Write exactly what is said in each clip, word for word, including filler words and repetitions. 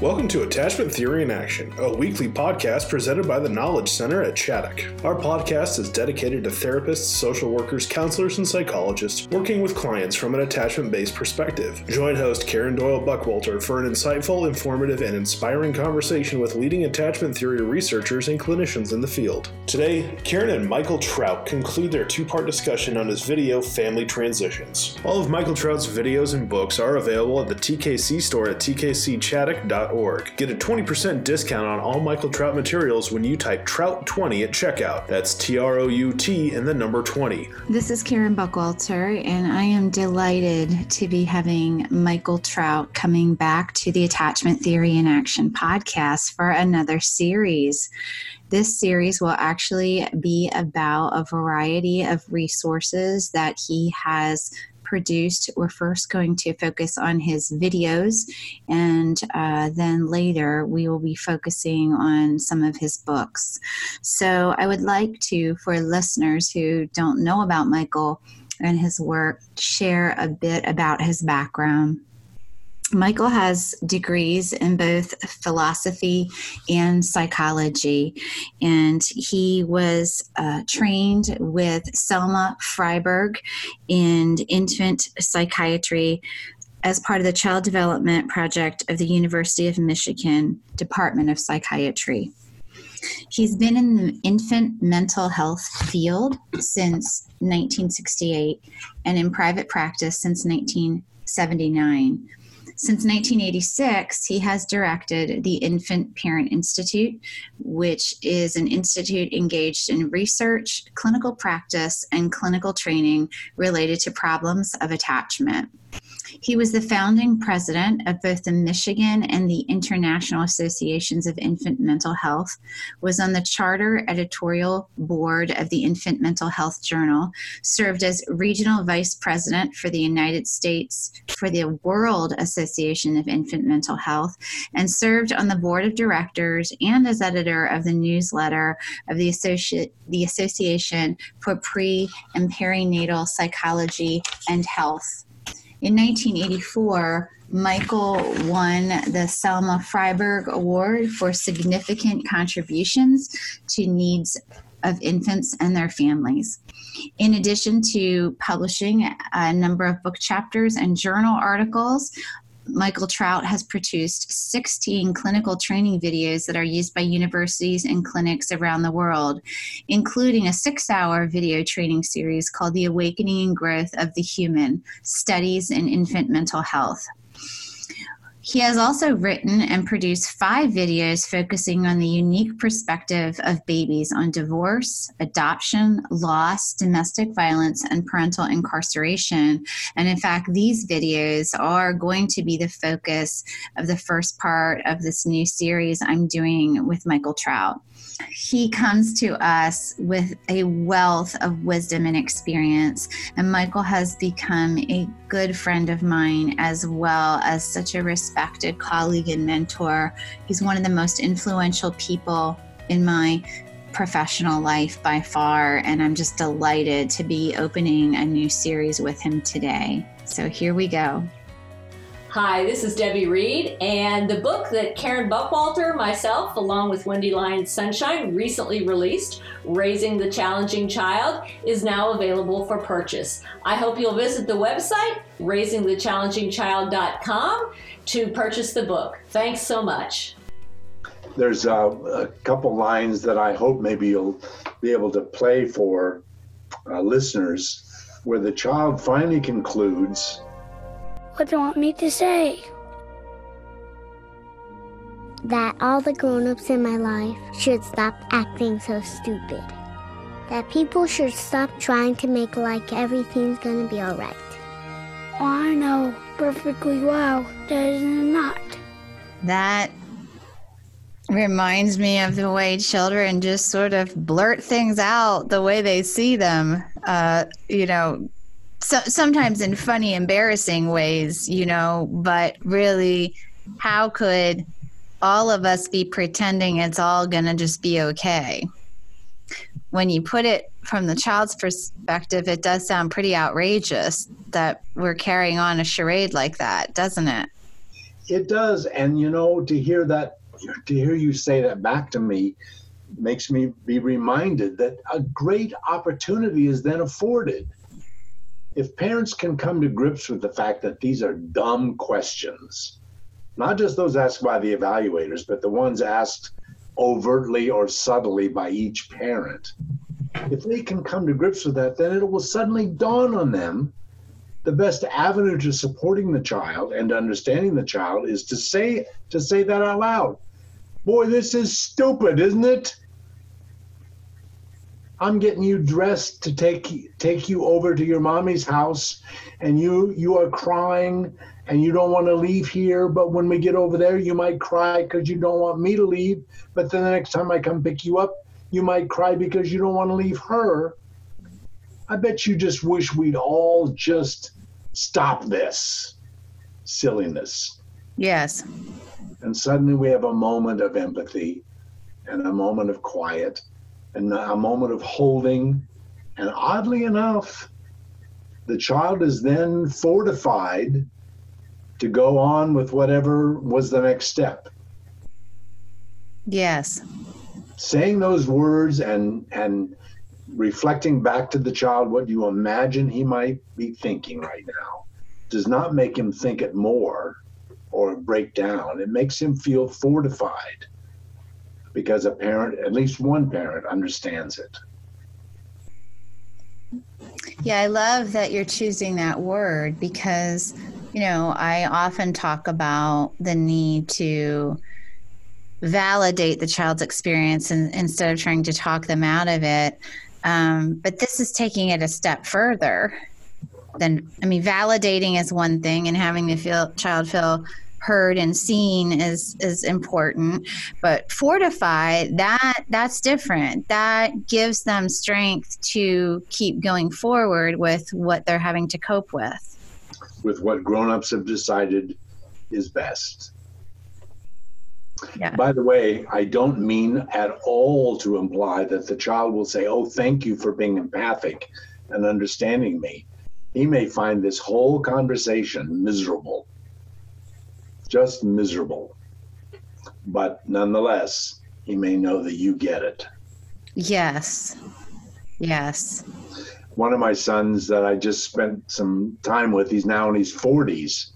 Welcome to Attachment Theory in Action, a weekly podcast presented by the Knowledge Center at Chaddock. Our podcast is dedicated to therapists, social workers, counselors, and psychologists working with clients from an attachment-based perspective. Join host Karen Doyle Buckwalter for an insightful, informative, and inspiring conversation with leading attachment theory researchers and clinicians in the field. Today, Karen and Michael Trout conclude their two-part discussion on his video, Family Transitions. All of Michael Trout's videos and books are available at the T K C store at t k c chaddock dot org. Get a twenty percent discount on all Michael Trout materials when you type Trout twenty at checkout. That's T R O U T and the number twenty. This is Karen Buckwalter, and I am delighted to be having Michael Trout coming back to the Attachment Theory in Action podcast for another series. This series will actually be about a variety of resources that he has produced. We're first going to focus on his videos, and uh, then later we will be focusing on some of his books. So I would like to, for listeners who don't know about Michael and his work, share a bit about his background. Michael has degrees in both philosophy and psychology, and he was uh, trained with Selma Freiberg in infant psychiatry as part of the Child Development Project of the University of Michigan Department of Psychiatry. He's been in the infant mental health field since nineteen sixty-eight and in private practice since nineteen seventy-nine. Since nineteen eighty-six, he has directed the Infant Parent Institute, which is an institute engaged in research, clinical practice, and clinical training related to problems of attachment. He was the founding president of both the Michigan and the International Associations of Infant Mental Health, was on the charter editorial board of the Infant Mental Health Journal, served as regional vice president for the United States for the World Association of Infant Mental Health, and served on the board of directors and as editor of the newsletter of the, Associ- the Association for Pre- and Perinatal Psychology and Health. In nineteen eighty-four, Michael won the Selma Freiberg Award for significant contributions to needs of infants and their families. In addition to publishing a number of book chapters and journal articles, Michael Trout has produced sixteen clinical training videos that are used by universities and clinics around the world, including a six-hour video training series called The Awakening and Growth of the Human, Studies in Infant Mental Health. He has also written and produced five videos focusing on the unique perspective of babies on divorce, adoption, loss, domestic violence, and parental incarceration. And in fact, these videos are going to be the focus of the first part of this new series I'm doing with Michael Trout. He comes to us with a wealth of wisdom and experience, and Michael has become a good friend of mine as well as such a respected colleague and mentor. He's one of the most influential people in my professional life by far, and I'm just delighted to be opening a new series with him today. So here we go. Hi, this is Debbie Reed, and the book that Karen Buckwalter, myself, along with Wendy Lyon Sunshine, recently released, Raising the Challenging Child, is now available for purchase. I hope you'll visit the website, raising the challenging child dot com, to purchase the book. Thanks so much. There's a, a couple lines that I hope maybe you'll be able to play for uh, listeners, where the child finally concludes, "What do you want me to say?" That all the grown-ups in my life should stop acting so stupid. That people should stop trying to make like everything's gonna be all right. I know perfectly well that it's not. That reminds me of the way children just sort of blurt things out the way they see them, uh, you know, So, sometimes in funny, embarrassing ways, you know, but really, how could all of us be pretending it's all going to just be okay? When you put it from the child's perspective, it does sound pretty outrageous that we're carrying on a charade like that, doesn't it? It does. And, you know, to hear that, to hear you say that back to me makes me be reminded that a great opportunity is then afforded. If parents can come to grips with the fact that these are dumb questions, not just those asked by the evaluators, but the ones asked overtly or subtly by each parent, if they can come to grips with that, then it will suddenly dawn on them the best avenue to supporting the child and understanding the child is to say to say that out loud. Boy, this is stupid, isn't it? I'm getting you dressed to take take you over to your mommy's house, and you you are crying and you don't want to leave here, but when we get over there, you might cry because you don't want me to leave, but then the next time I come pick you up, you might cry because you don't want to leave her. I bet you just wish we'd all just stop this silliness. Yes. And suddenly we have a moment of empathy and a moment of quiet and a moment of holding. And oddly enough, the child is then fortified to go on with whatever was the next step. Yes. Saying those words and and reflecting back to the child what you imagine he might be thinking right now does not make him think it more or break down. It makes him feel fortified because a parent, at least one parent, understands it. Yeah, I love that you're choosing that word because, you know, I often talk about the need to validate the child's experience and, instead of trying to talk them out of it. Um, but this is taking it a step further than, I mean, validating is one thing and having the feel, child feel heard and seen is, is important, but fortify that that's different. That gives them strength to keep going forward with what they're having to cope with. With what grown-ups have decided is best. Yeah. By the way, I don't mean at all to imply that the child will say, oh, thank you for being empathic and understanding me. He may find this whole conversation miserable, just miserable. But nonetheless, he may know that you get it. Yes. Yes. One of my sons that I just spent some time with, he's now in his forties.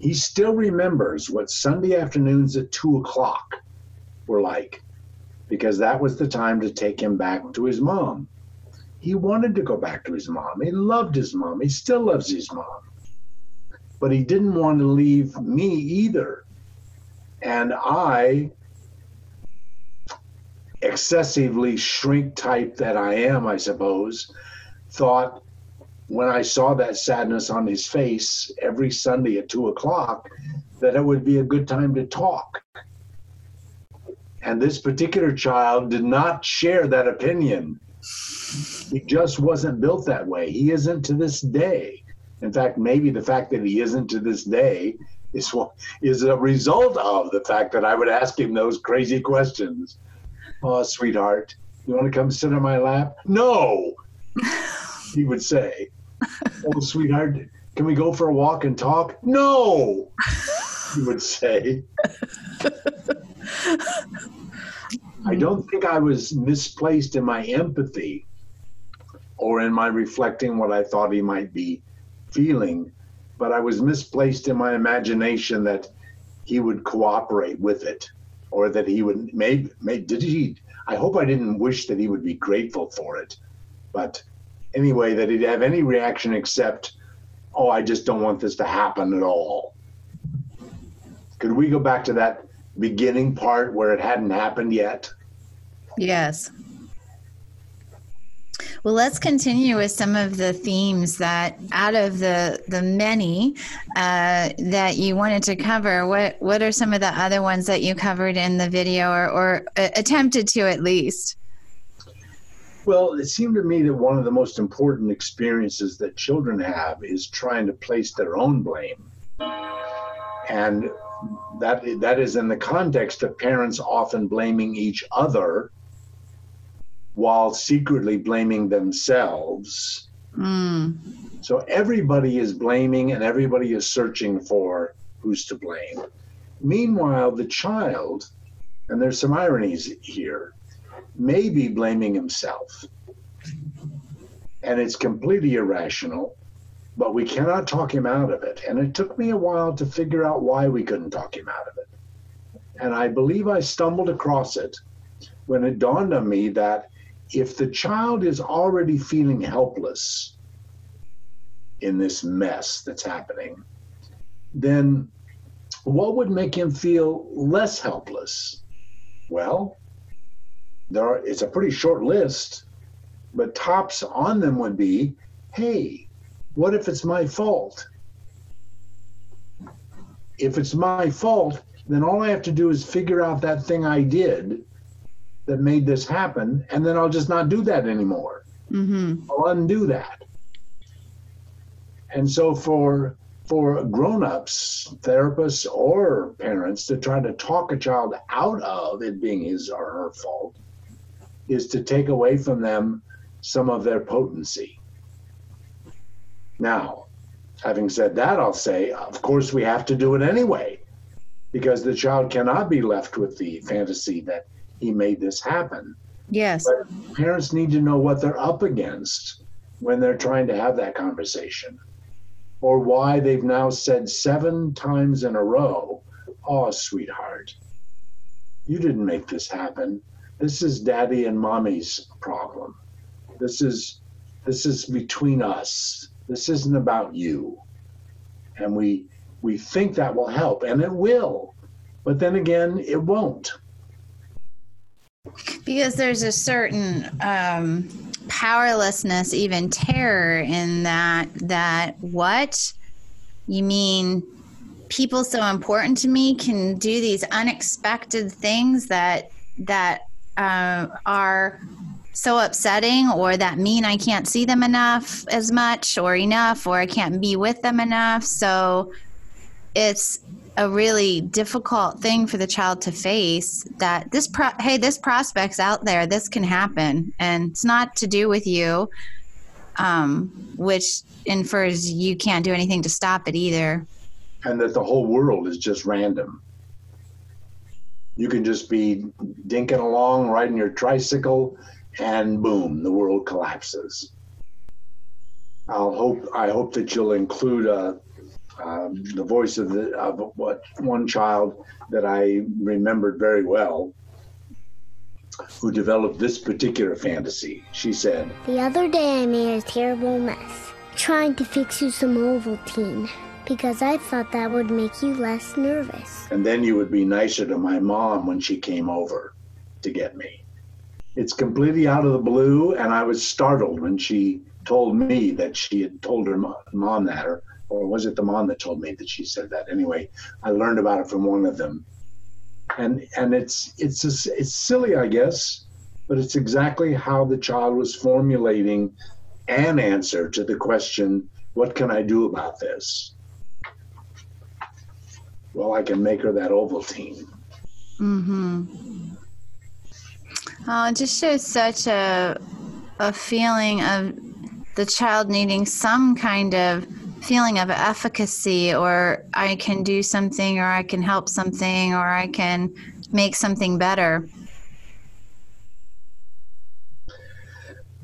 He still remembers what Sunday afternoons at two o'clock were like, because that was the time to take him back to his mom. He wanted to go back to his mom. He loved his mom. He still loves his mom. But he didn't want to leave me either. And I, excessively shrink type that I am, I suppose, thought, when I saw that sadness on his face every Sunday at two o'clock, that it would be a good time to talk. And this particular child did not share that opinion. He just wasn't built that way. He isn't to this day. In fact, maybe the fact that he isn't to this day is is a result of the fact that I would ask him those crazy questions. Oh, sweetheart, you want to come sit on my lap? No. He would say, oh, sweetheart, can we go for a walk and talk? No, he would say. I don't think I was misplaced in my empathy or in my reflecting what I thought he might be feeling, but I was misplaced in my imagination that he would cooperate with it or that he would, maybe, maybe did he, I hope I didn't wish that he would be grateful for it, but anyway, that he'd have any reaction except, oh, I just don't want this to happen at all. Could we go back to that beginning part where it hadn't happened yet? Yes. Well, let's continue with some of the themes that out of the the many uh, that you wanted to cover. What what are some of the other ones that you covered in the video or, or uh, attempted to at least? Well, it seemed to me that one of the most important experiences that children have is trying to place their own blame. And that that is in the context of parents often blaming each other while secretly blaming themselves. Mm. So everybody is blaming and everybody is searching for who's to blame. Meanwhile, the child, and there's some ironies here, may be blaming himself. And it's completely irrational, but we cannot talk him out of it. And it took me a while to figure out why we couldn't talk him out of it. And I believe I stumbled across it when it dawned on me that if the child is already feeling helpless in this mess that's happening, then what would make him feel less helpless? Well, there are, it's a pretty short list, but tops on them would be, hey, what if it's my fault? If it's my fault, then all I have to do is figure out that thing I did that made this happen, and then I'll just not do that anymore. Mm-hmm. I'll undo that. And so for for grown-ups, therapists, or parents to try to talk a child out of it being his or her fault is to take away from them some of their potency. Now, having said that, I'll say, of course, we have to do it anyway, because the child cannot be left with the fantasy that he made this happen. Yes. But parents need to know what they're up against when they're trying to have that conversation, or why they've now said seven times in a row, oh, sweetheart, you didn't make this happen. This is daddy and mommy's problem. This is this is between us. This isn't about you. And we we think that will help, and it will. But then again, it won't. Because there's a certain um, powerlessness, even terror in that, that what you mean, people so important to me can do these unexpected things that that uh, are so upsetting, or that mean I can't see them enough as much or enough, or I can't be with them enough. So it's a really difficult thing for the child to face, that this, pro- hey, this prospect's out there, this can happen, and it's not to do with you, um, which infers you can't do anything to stop it either. And that the whole world is just random. You can just be dinking along, riding your tricycle, and boom, the world collapses. I'll hope, I hope that you'll include a, Um, the voice of, the, of what one child that I remembered very well, who developed this particular fantasy. She said, the other day I made a terrible mess, trying to fix you some Ovaltine, because I thought that would make you less nervous. And then you would be nicer to my mom when she came over to get me. It's completely out of the blue, and I was startled when she told me that she had told her mom, mom that, or or was it the mom that told me that she said that? Anyway, I learned about it from one of them. And and it's it's it's silly, I guess, but it's exactly how the child was formulating an answer to the question, what can I do about this? Well, I can make her that Ovaltine. Mm-hmm. Oh, it just shows such a a feeling of the child needing some kind of feeling of efficacy, or I can do something, or I can help something, or I can make something better.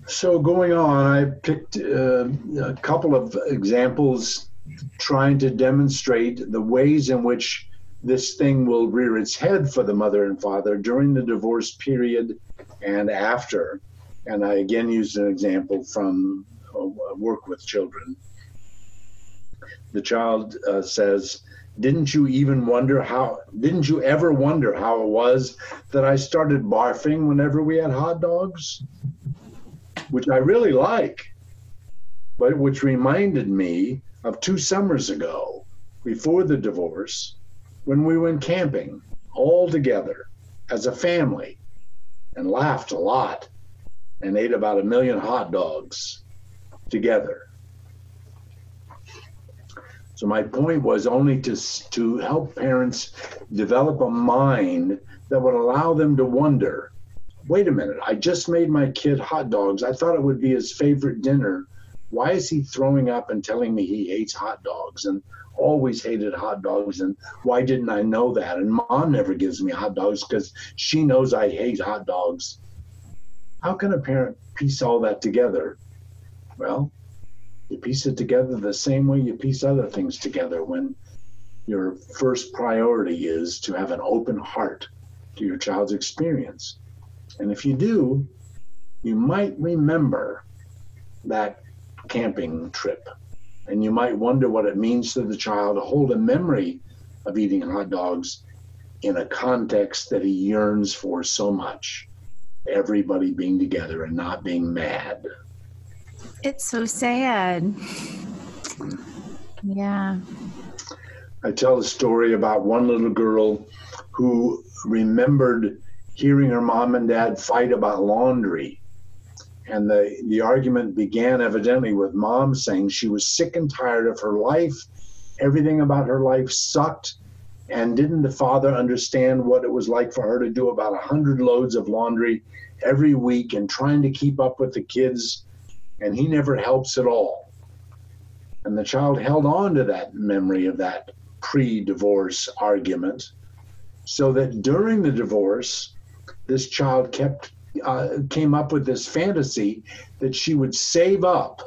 So going on, I picked uh, a couple of examples trying to demonstrate the ways in which this thing will rear its head for the mother and father during the divorce period and after. And I again used an example from uh, work with children. The child uh, says, didn't you even wonder how, didn't you ever wonder how it was that I started barfing whenever we had hot dogs? Which I really like, but which reminded me of two summers ago, before the divorce, when we went camping all together as a family and laughed a lot and ate about a million hot dogs together. So my point was only to to help parents develop a mind that would allow them to wonder, wait a minute, I just made my kid hot dogs. I thought it would be his favorite dinner, why is he throwing up and telling me he hates hot dogs and always hated hot dogs, and why didn't I know that? And mom never gives me hot dogs because she knows I hate hot dogs. How can a parent piece all that together? Well, you piece it together the same way you piece other things together when your first priority is to have an open heart to your child's experience. And if you do, you might remember that camping trip, and you might wonder what it means to the child to hold a memory of eating hot dogs in a context that he yearns for so much, everybody being together and not being mad. It's so sad. Yeah. I tell a story about one little girl who remembered hearing her mom and dad fight about laundry. And the, the argument began evidently with mom saying she was sick and tired of her life. Everything about her life sucked. And didn't the father understand what it was like for her to do about one hundred loads of laundry every week and trying to keep up with the kids? And he never helps at all. And the child held on to that memory of that pre-divorce argument, so that during the divorce, this child kept uh, came up with this fantasy that she would save up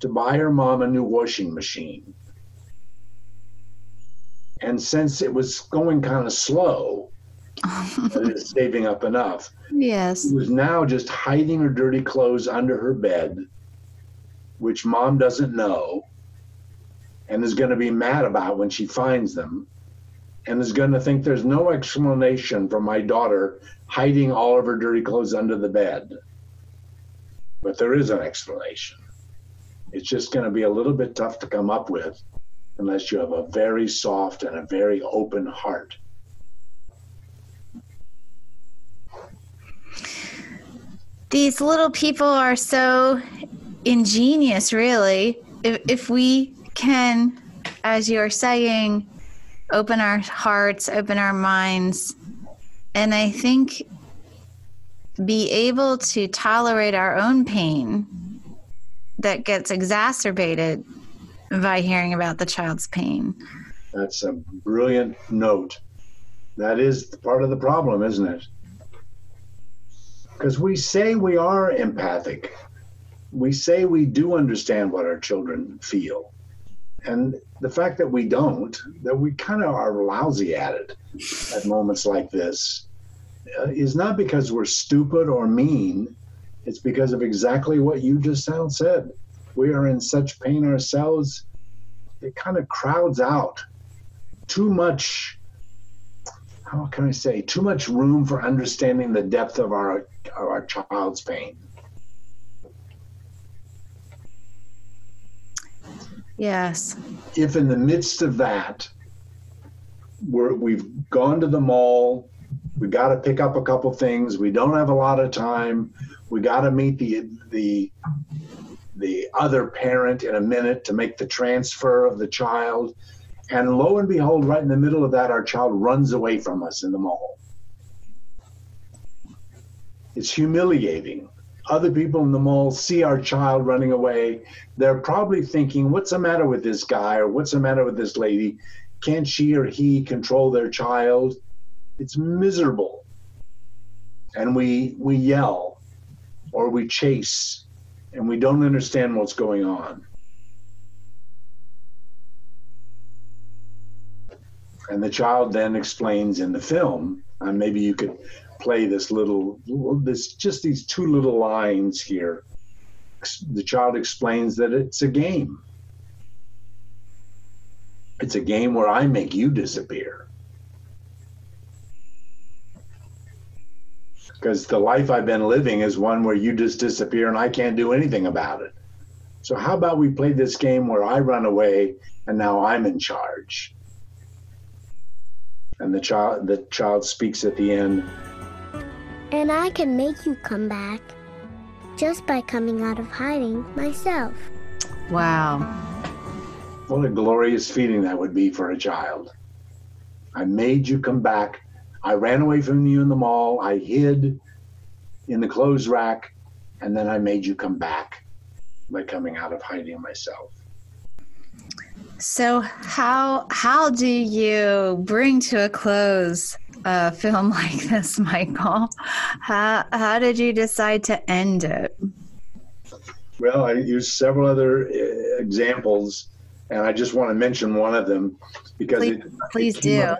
to buy her mom a new washing machine. And since it was going kind of slow, saving up enough. Yes. She was now just hiding her dirty clothes under her bed, which mom doesn't know, and is going to be mad about when she finds them, and is going to think there's no explanation for my daughter hiding all of her dirty clothes under the bed. But there is an explanation. It's just going to be a little bit tough to come up with unless you have a very soft and a very open heart. These little people are so ingenious, really. If, if we can, as you're saying, open our hearts, open our minds, and I think be able to tolerate our own pain that gets exacerbated by hearing about the child's pain. That's a brilliant note. That is part of the problem, isn't it? Because we say we are empathic. We say we do understand what our children feel. And the fact that we don't, that we kind of are lousy at it at moments like this, uh, is not because we're stupid or mean. It's because of exactly what you just said. We are in such pain ourselves, it kind of crowds out too much. How can I say, too much room for understanding the depth of our of our child's pain. Yes. If in the midst of that, we're, we've gone to the mall, we got to pick up a couple things, we don't have a lot of time, we got to meet the the the other parent in a minute to make the transfer of the child, and lo and behold, right in the middle of that, our child runs away from us in the mall. It's humiliating. Other people in the mall see our child running away. They're probably thinking, what's the matter with this guy, or what's the matter with this lady? Can't she or he control their child? It's miserable. And we we yell, or we chase, and we don't understand what's going on. And the child then explains in the film, and maybe you could play this little, this just these two little lines here. The child explains that it's a game. It's a game where I make you disappear. Because the life I've been living is one where you just disappear and I can't do anything about it. So how about we play this game where I run away and now I'm in charge? And the child, the child speaks at the end. And I can make you come back just by coming out of hiding myself. Wow. What a glorious feeling that would be for a child. I made you come back. I ran away from you in the mall. I hid in the clothes rack. And then I made you come back. by coming out of hiding myself. So how how do you bring to a close a film like this, Michael? How how did you decide to end it? Well, I used several other examples, and I just want to mention one of them because please, it, please it came, do. Up,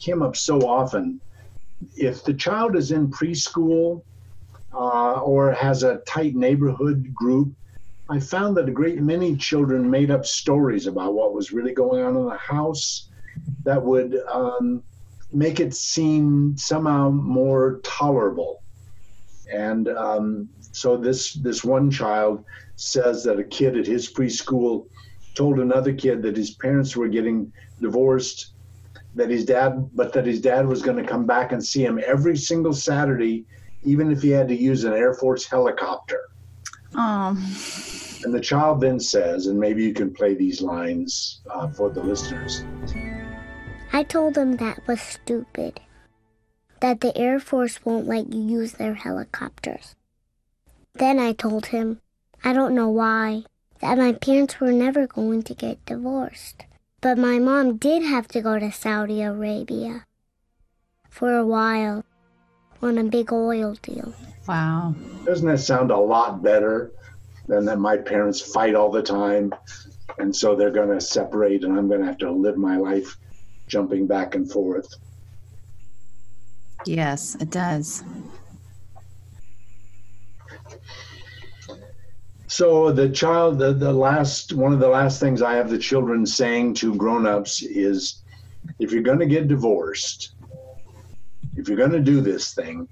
came up so often. If the child is in preschool uh, or has a tight neighborhood group, I found that a great many children made up stories about what was really going on in the house that would um, make it seem somehow more tolerable. And um, so this, this one child says that a kid at his preschool told another kid that his parents were getting divorced, that his dad, but that his dad was going to come back and see him every single Saturday, even if he had to use an Air Force helicopter. Oh. And the child then says, and maybe you can play these lines uh, for the listeners. I told him that was stupid, that the Air Force won't let you use their helicopters. Then I told him, I don't know why, that my parents were never going to get divorced. But my mom did have to go to Saudi Arabia for a while on a big oil deal. Wow. Doesn't that sound a lot better than that my parents fight all the time, and so they're going to separate, and I'm going to have to live my life jumping back and forth? Yes, it does. So the child, the, the last, one of the last things I have the children saying to grown-ups is, if you're going to get divorced, if you're going to do this thing,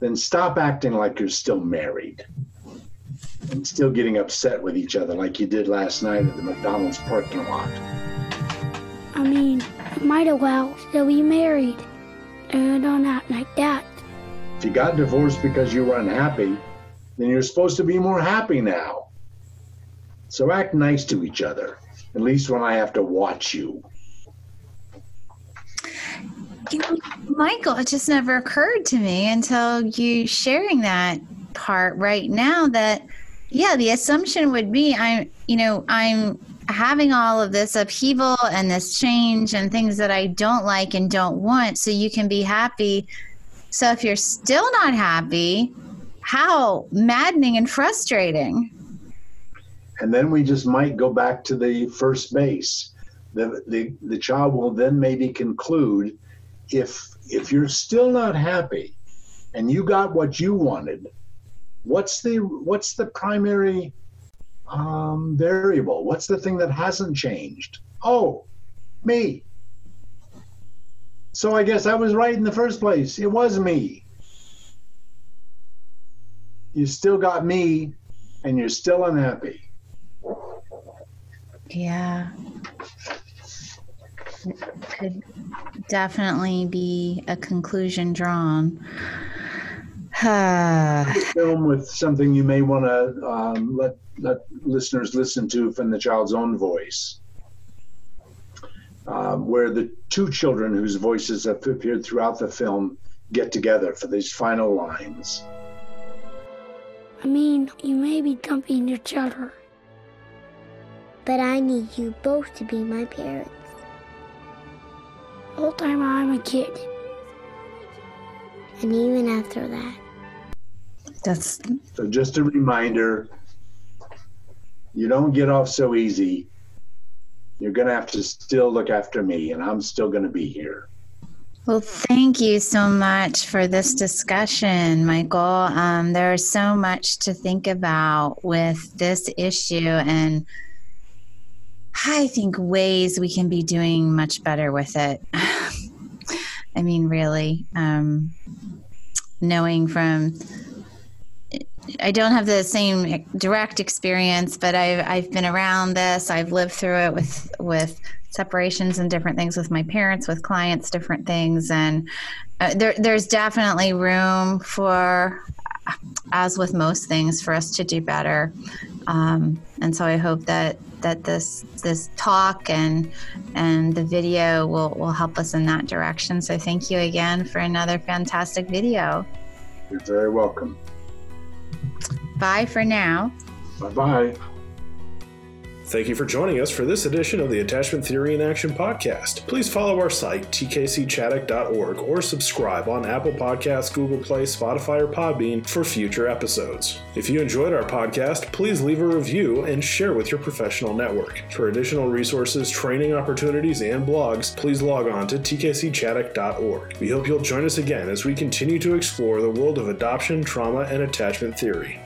then stop acting like you're still married and still getting upset with each other like you did last night at the McDonald's parking lot. I mean, I might as well still be married and don't act like that. If you got divorced because you were unhappy, then you're supposed to be more happy now. So act nice to each other, at least when I have to watch you. You know, Michael, it just never occurred to me until you sharing that part right now that, yeah, the assumption would be I'm, you know, I'm having all of this upheaval and this change and things that I don't like and don't want, so you can be happy. So if you're still not happy, how maddening and frustrating. And then we just might go back to the first base. The, the, the child will then maybe conclude, if if you're still not happy and you got what you wanted, what's the, what's the primary um, variable? What's the thing that hasn't changed? Oh, me. So I guess I was right in the first place. It was me. You still got me, and you're still unhappy. Yeah. Could definitely be a conclusion drawn. Film with something you may want to um, let, let listeners listen to from the child's own voice, um, where the two children whose voices have appeared throughout the film get together for these final lines. I mean, you may be dumping each other, but I need you both to be my parents. The whole time I'm a kid. And even after that. That's... So just a reminder, you don't get off so easy. You're going to have to still look after me, and I'm still going to be here. Well, thank you so much for this discussion, Michael. Um, there is so much to think about with this issue, and I think ways we can be doing much better with it. I mean, really, um, knowing from, I don't have the same direct experience, but I've, I've been around this. I've lived through it with, with separations and different things with my parents, with clients, different things. And uh, there, there's definitely room for, as with most things, for us to do better. Um, and so I hope that, that this this talk and and the video will, will help us in that direction. So thank you again for another fantastic video. You're very welcome. Bye for now. Bye-bye. Thank you for joining us for this edition of the Attachment Theory in Action podcast. Please follow our site, t k c chaddock dot org, or subscribe on Apple Podcasts, Google Play, Spotify, or Podbean for future episodes. If you enjoyed our podcast, please leave a review and share with your professional network. For additional resources, training opportunities, and blogs, please log on to t k c chaddock dot org. We hope you'll join us again as we continue to explore the world of adoption, trauma, and attachment theory.